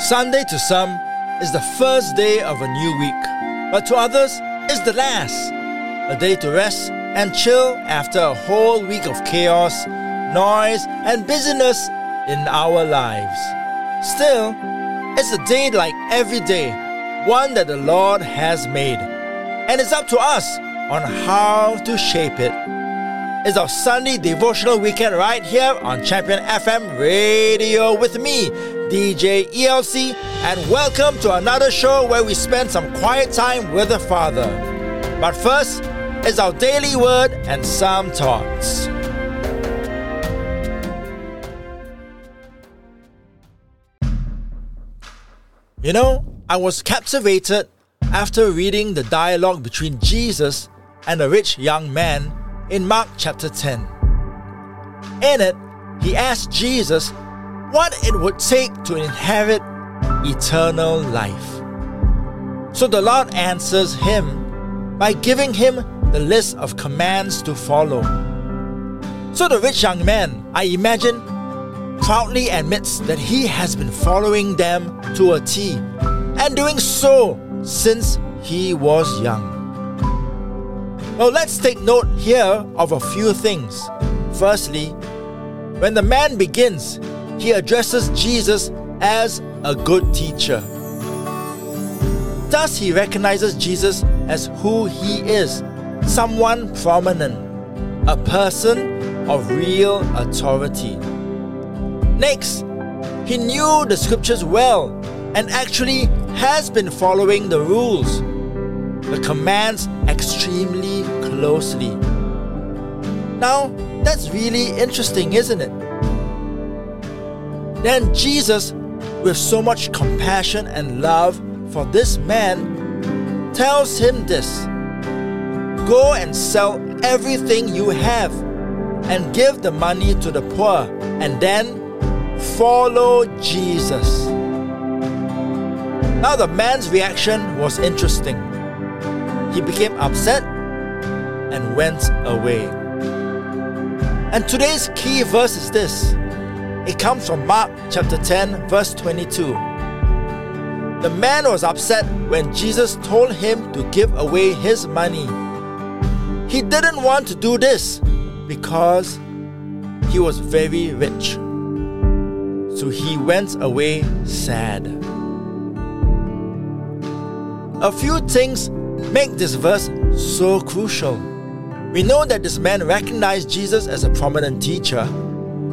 Sunday to some is the first day of a new week, but to others it's the last. A day to rest and chill after a whole week of chaos, noise and busyness in our lives. Still, it's a day like every day, one that the Lord has made, and it's up to us on how to shape it. It's our Sunday devotional weekend right here on Champion FM Radio with me, DJ ELC, and welcome to another show where we spend some quiet time with the Father. But first, it's our daily word and some thoughts. You know, I was captivated after reading the dialogue between Jesus and the rich young man in Mark chapter 10. In it, he asked Jesus what it would take to inherit eternal life. So the Lord answers him by giving him the list of commands to follow. So the rich young man, I imagine, proudly admits that he has been following them to a T, and doing so since he was young. Well, let's take note here of a few things. Firstly, when the man begins, he addresses Jesus as a good teacher. Thus, he recognizes Jesus as who he is, someone prominent, a person of real authority. Next, he knew the scriptures well and actually has been following the rules, the commands extremely closely. Now, that's really interesting, isn't it? Then Jesus, with so much compassion and love for this man, tells him this: "Go and sell everything you have and give the money to the poor, and then follow Jesus." Now the man's reaction was interesting. He became upset and went away. And today's key verse is this. It comes from Mark chapter 10, verse 22. The man was upset when Jesus told him to give away his money. He didn't want to do this because he was very rich. So he went away sad. A few things make this verse so crucial. We know that this man recognized Jesus as a prominent teacher.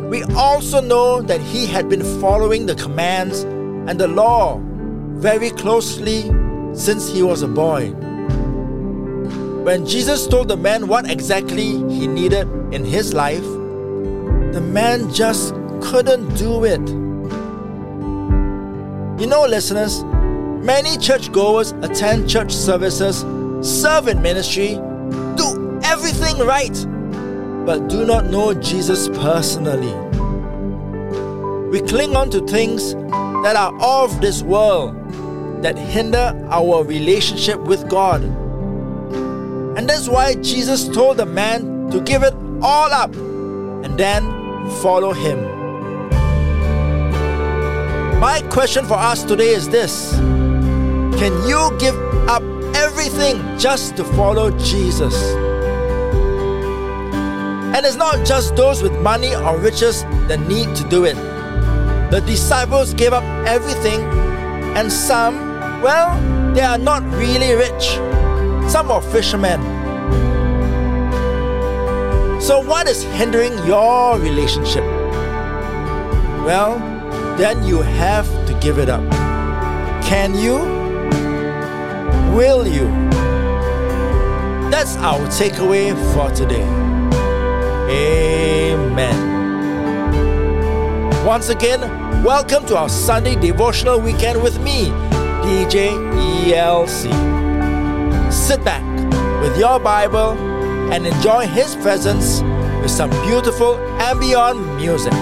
We also know that he had been following the commands and the law very closely since he was a boy. When Jesus told the man what exactly he needed in his life, the man just couldn't do it. You know, listeners, many churchgoers attend church services, serve in ministry, do everything right, but do not know Jesus personally. We cling on to things that are of this world that hinder our relationship with God. And that's why Jesus told the man to give it all up and then follow him. My question for us today is this: can you give up everything just to follow Jesus? And it's not just those with money or riches that need to do it. The disciples gave up everything, and some, well, they are not really rich. Some are fishermen. So what is hindering your relationship? Well, then you have to give it up. Can you? Will you? That's our takeaway for today. Amen. Once again, welcome to our Sunday devotional weekend with me, DJ ELC. Sit back with your Bible and enjoy His presence with some beautiful ambient music.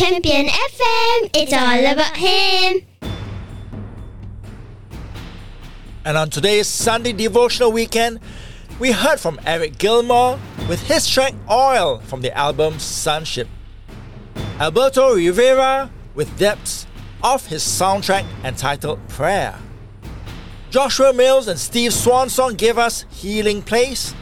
Champion FM, it's all about Him. And on today's Sunday Devotional Weekend, we heard from Eric Gilmore with his track Oil from the album Sonship, Alberto Rivera with Depths off his soundtrack entitled Prayer, Joshua Mills and Steve Swanson gave us Healing Place,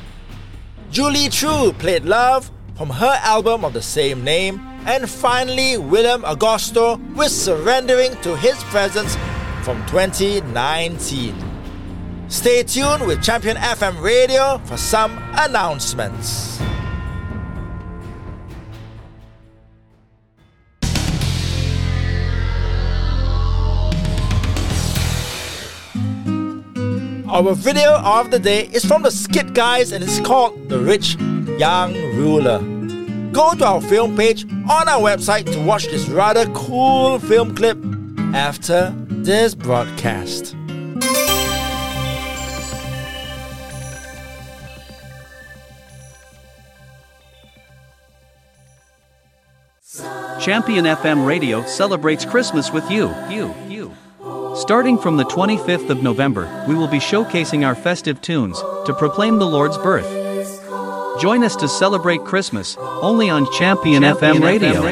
Julie True played Love from her album of the same name, and finally William Augusto with Surrendering to His Presence from 2019. Stay tuned with Champion FM Radio for some announcements. Our video of the day is from the Skit Guys and it's called The Rich Young Ruler. Go to our film page on our website to watch this rather cool film clip after this broadcast. Champion FM Radio celebrates Christmas with you. Starting from the 25th of November, we will be showcasing our festive tunes to proclaim the Lord's birth. Join us to celebrate Christmas, only on Champion FM Radio.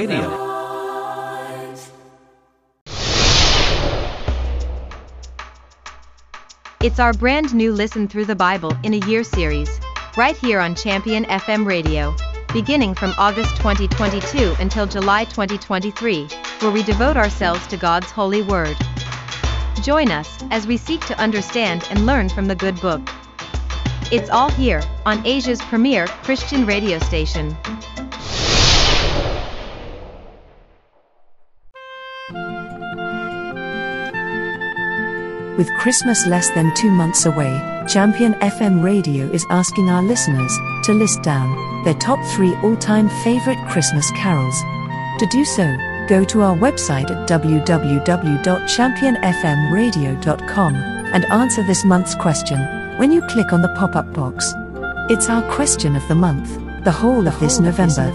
It's our brand new Listen Through the Bible in a Year series, right here on Champion FM Radio, beginning from August 2022 until July 2023, where we devote ourselves to God's holy word. Join us as we seek to understand and learn from the good book. It's all here on Asia's premier Christian radio station. With Christmas less than 2 months away, Champion FM Radio is asking our listeners to list down their top 3 all-time favorite Christmas carols. To do so, go to our website at www.championfmradio.com and answer this month's question when you click on the pop-up box. It's our question of the month, the whole of this November.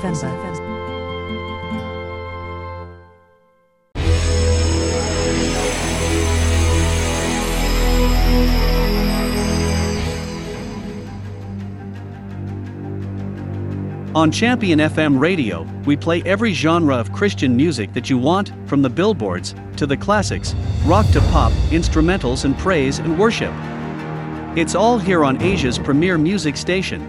On Champion FM Radio, we play every genre of Christian music that you want, from the billboards to the classics, rock to pop, instrumentals and praise and worship. It's all here on Asia's premier music station.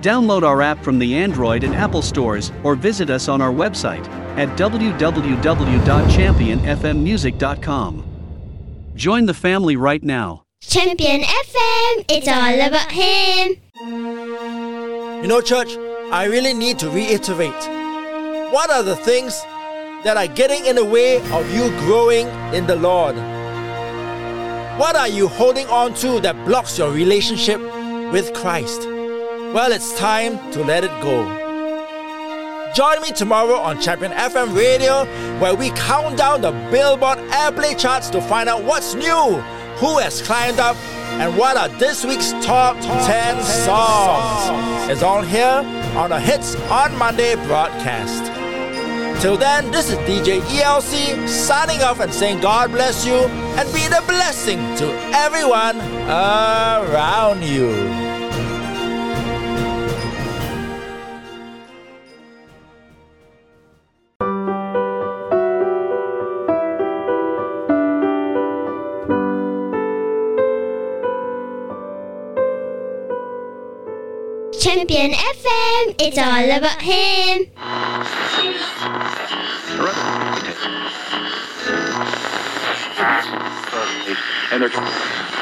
Download our app from the Android and Apple stores or visit us on our website at www.championfmmusic.com. Join the family right now. Champion FM, it's all about Him. You know, church, I really need to reiterate. What are the things that are getting in the way of you growing in the Lord? What are you holding on to that blocks your relationship with Christ? Well, it's time to let it go. Join me tomorrow on Champion FM Radio, where we count down the Billboard Airplay charts to find out what's new, who has climbed up, and what are this week's top 10 songs. It's all here on the Hits on Monday broadcast. Till then, this is DJ ELC signing off and saying God bless you and be the blessing to everyone around you. Champion FM, it's all about Him. And they're